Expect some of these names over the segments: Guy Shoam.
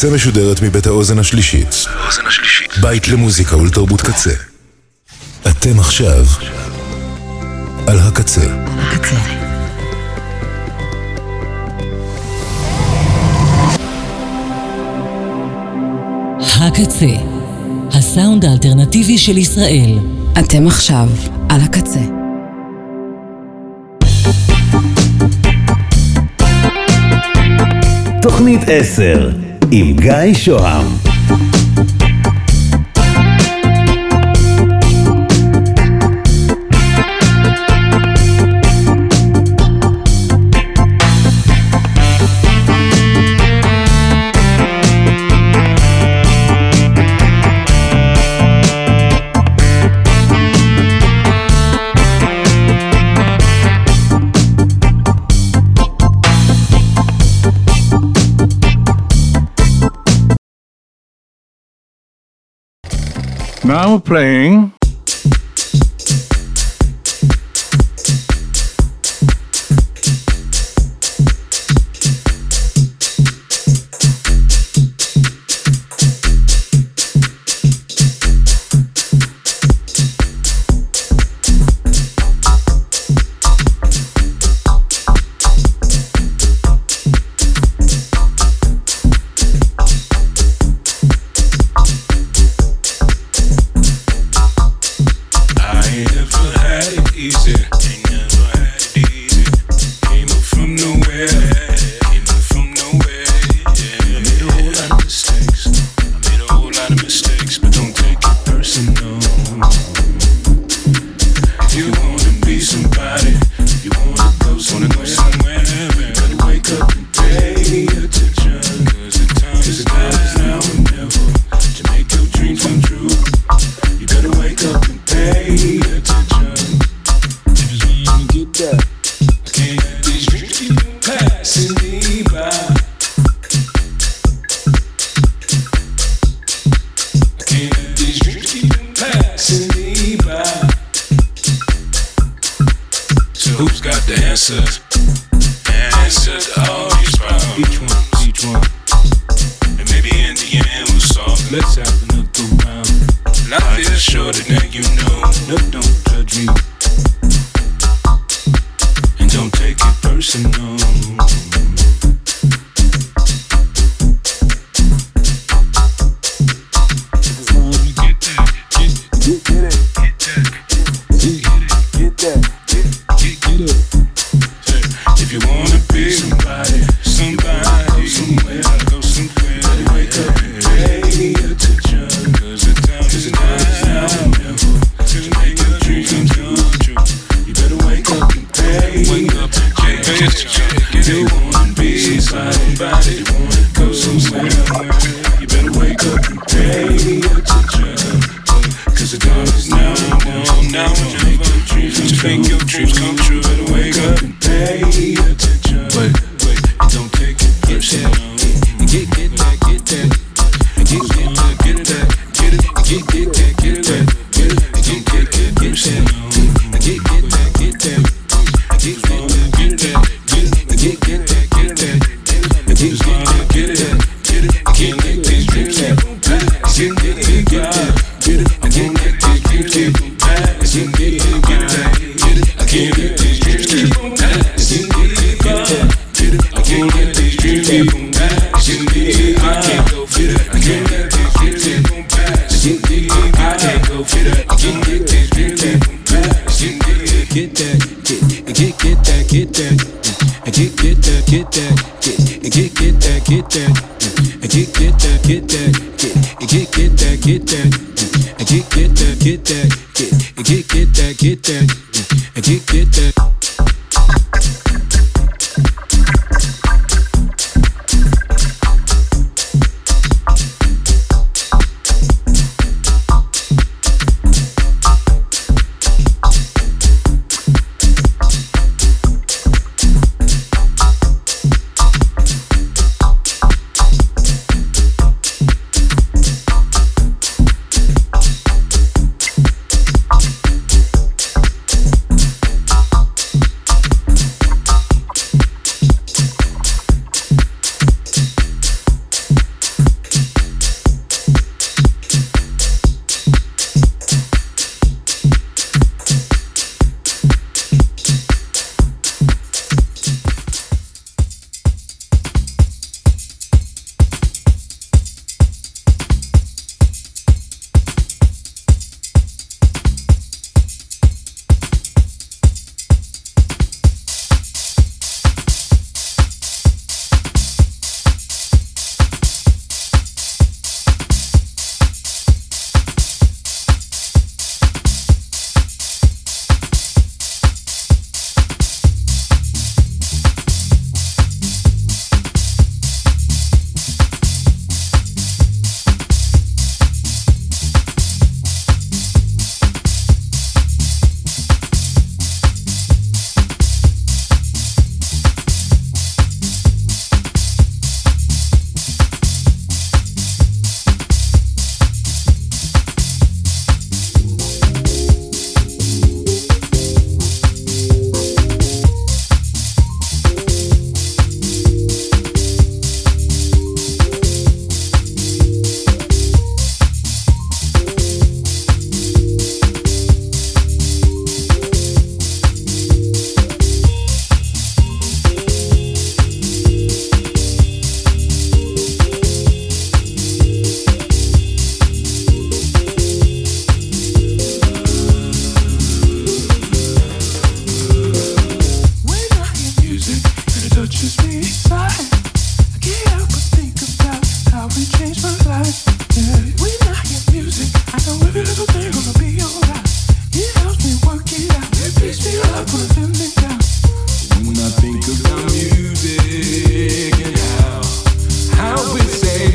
קצה משודרת מבית האוזן השלישית. בית למוזיקה ולתרבות קצה. אתם עכשיו על הקצה. הקצה. הסאונד האלטרנטיבי של ישראל. אתם עכשיו על הקצה. תוכנית 10 עם גיא שוהם. Now we're playing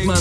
Do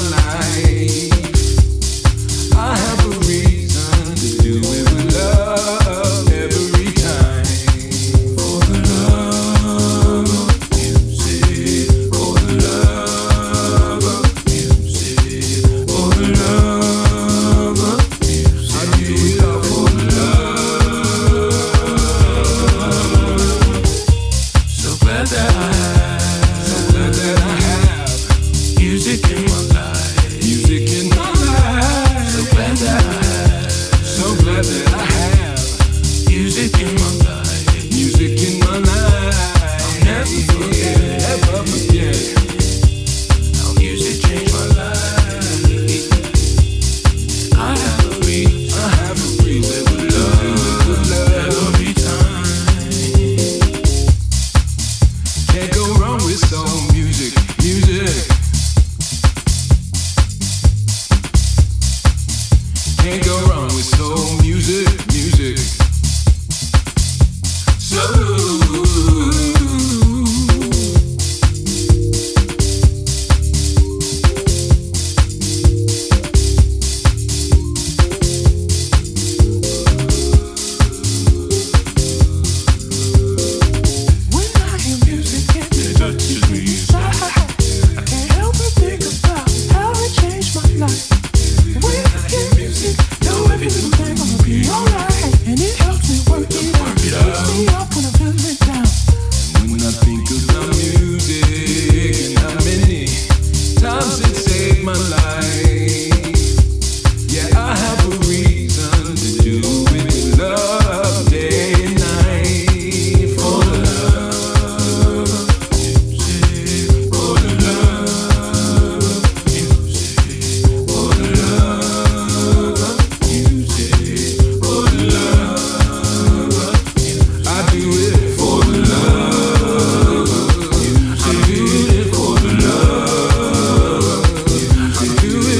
it.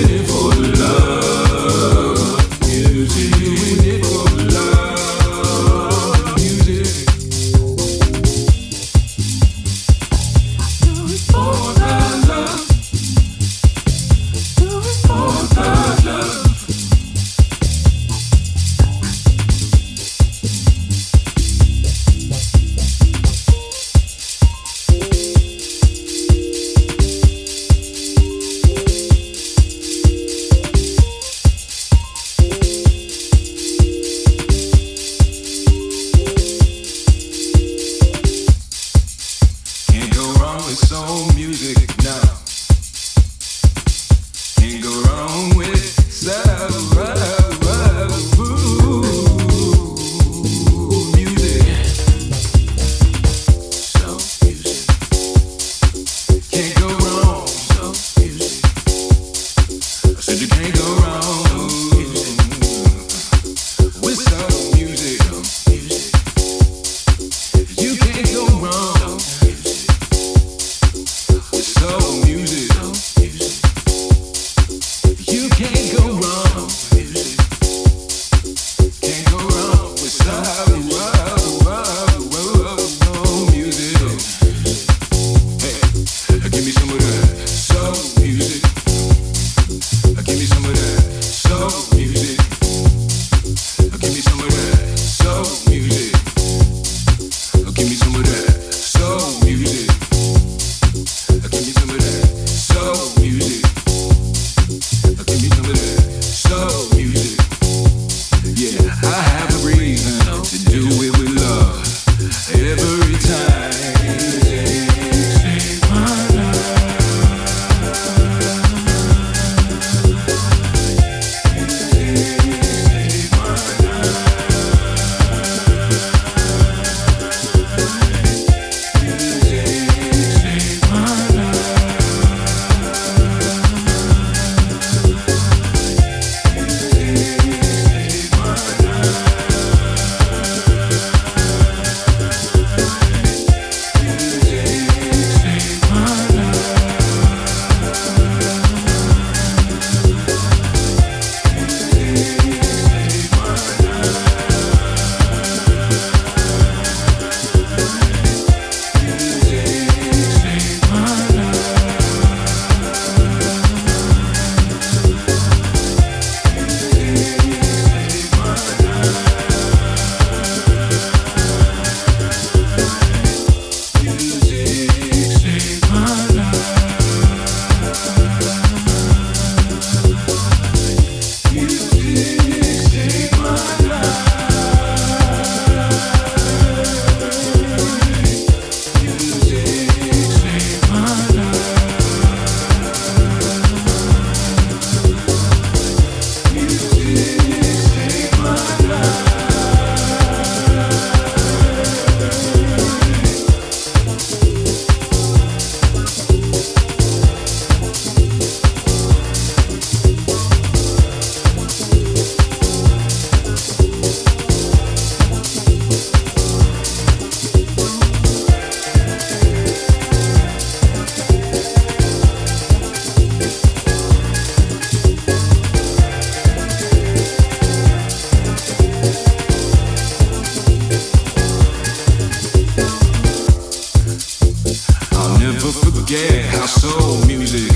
Yeah, house soul music.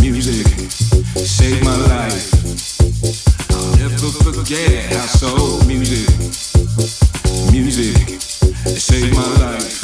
Music saved my life. I'll never forget how soul music. Music saved my life.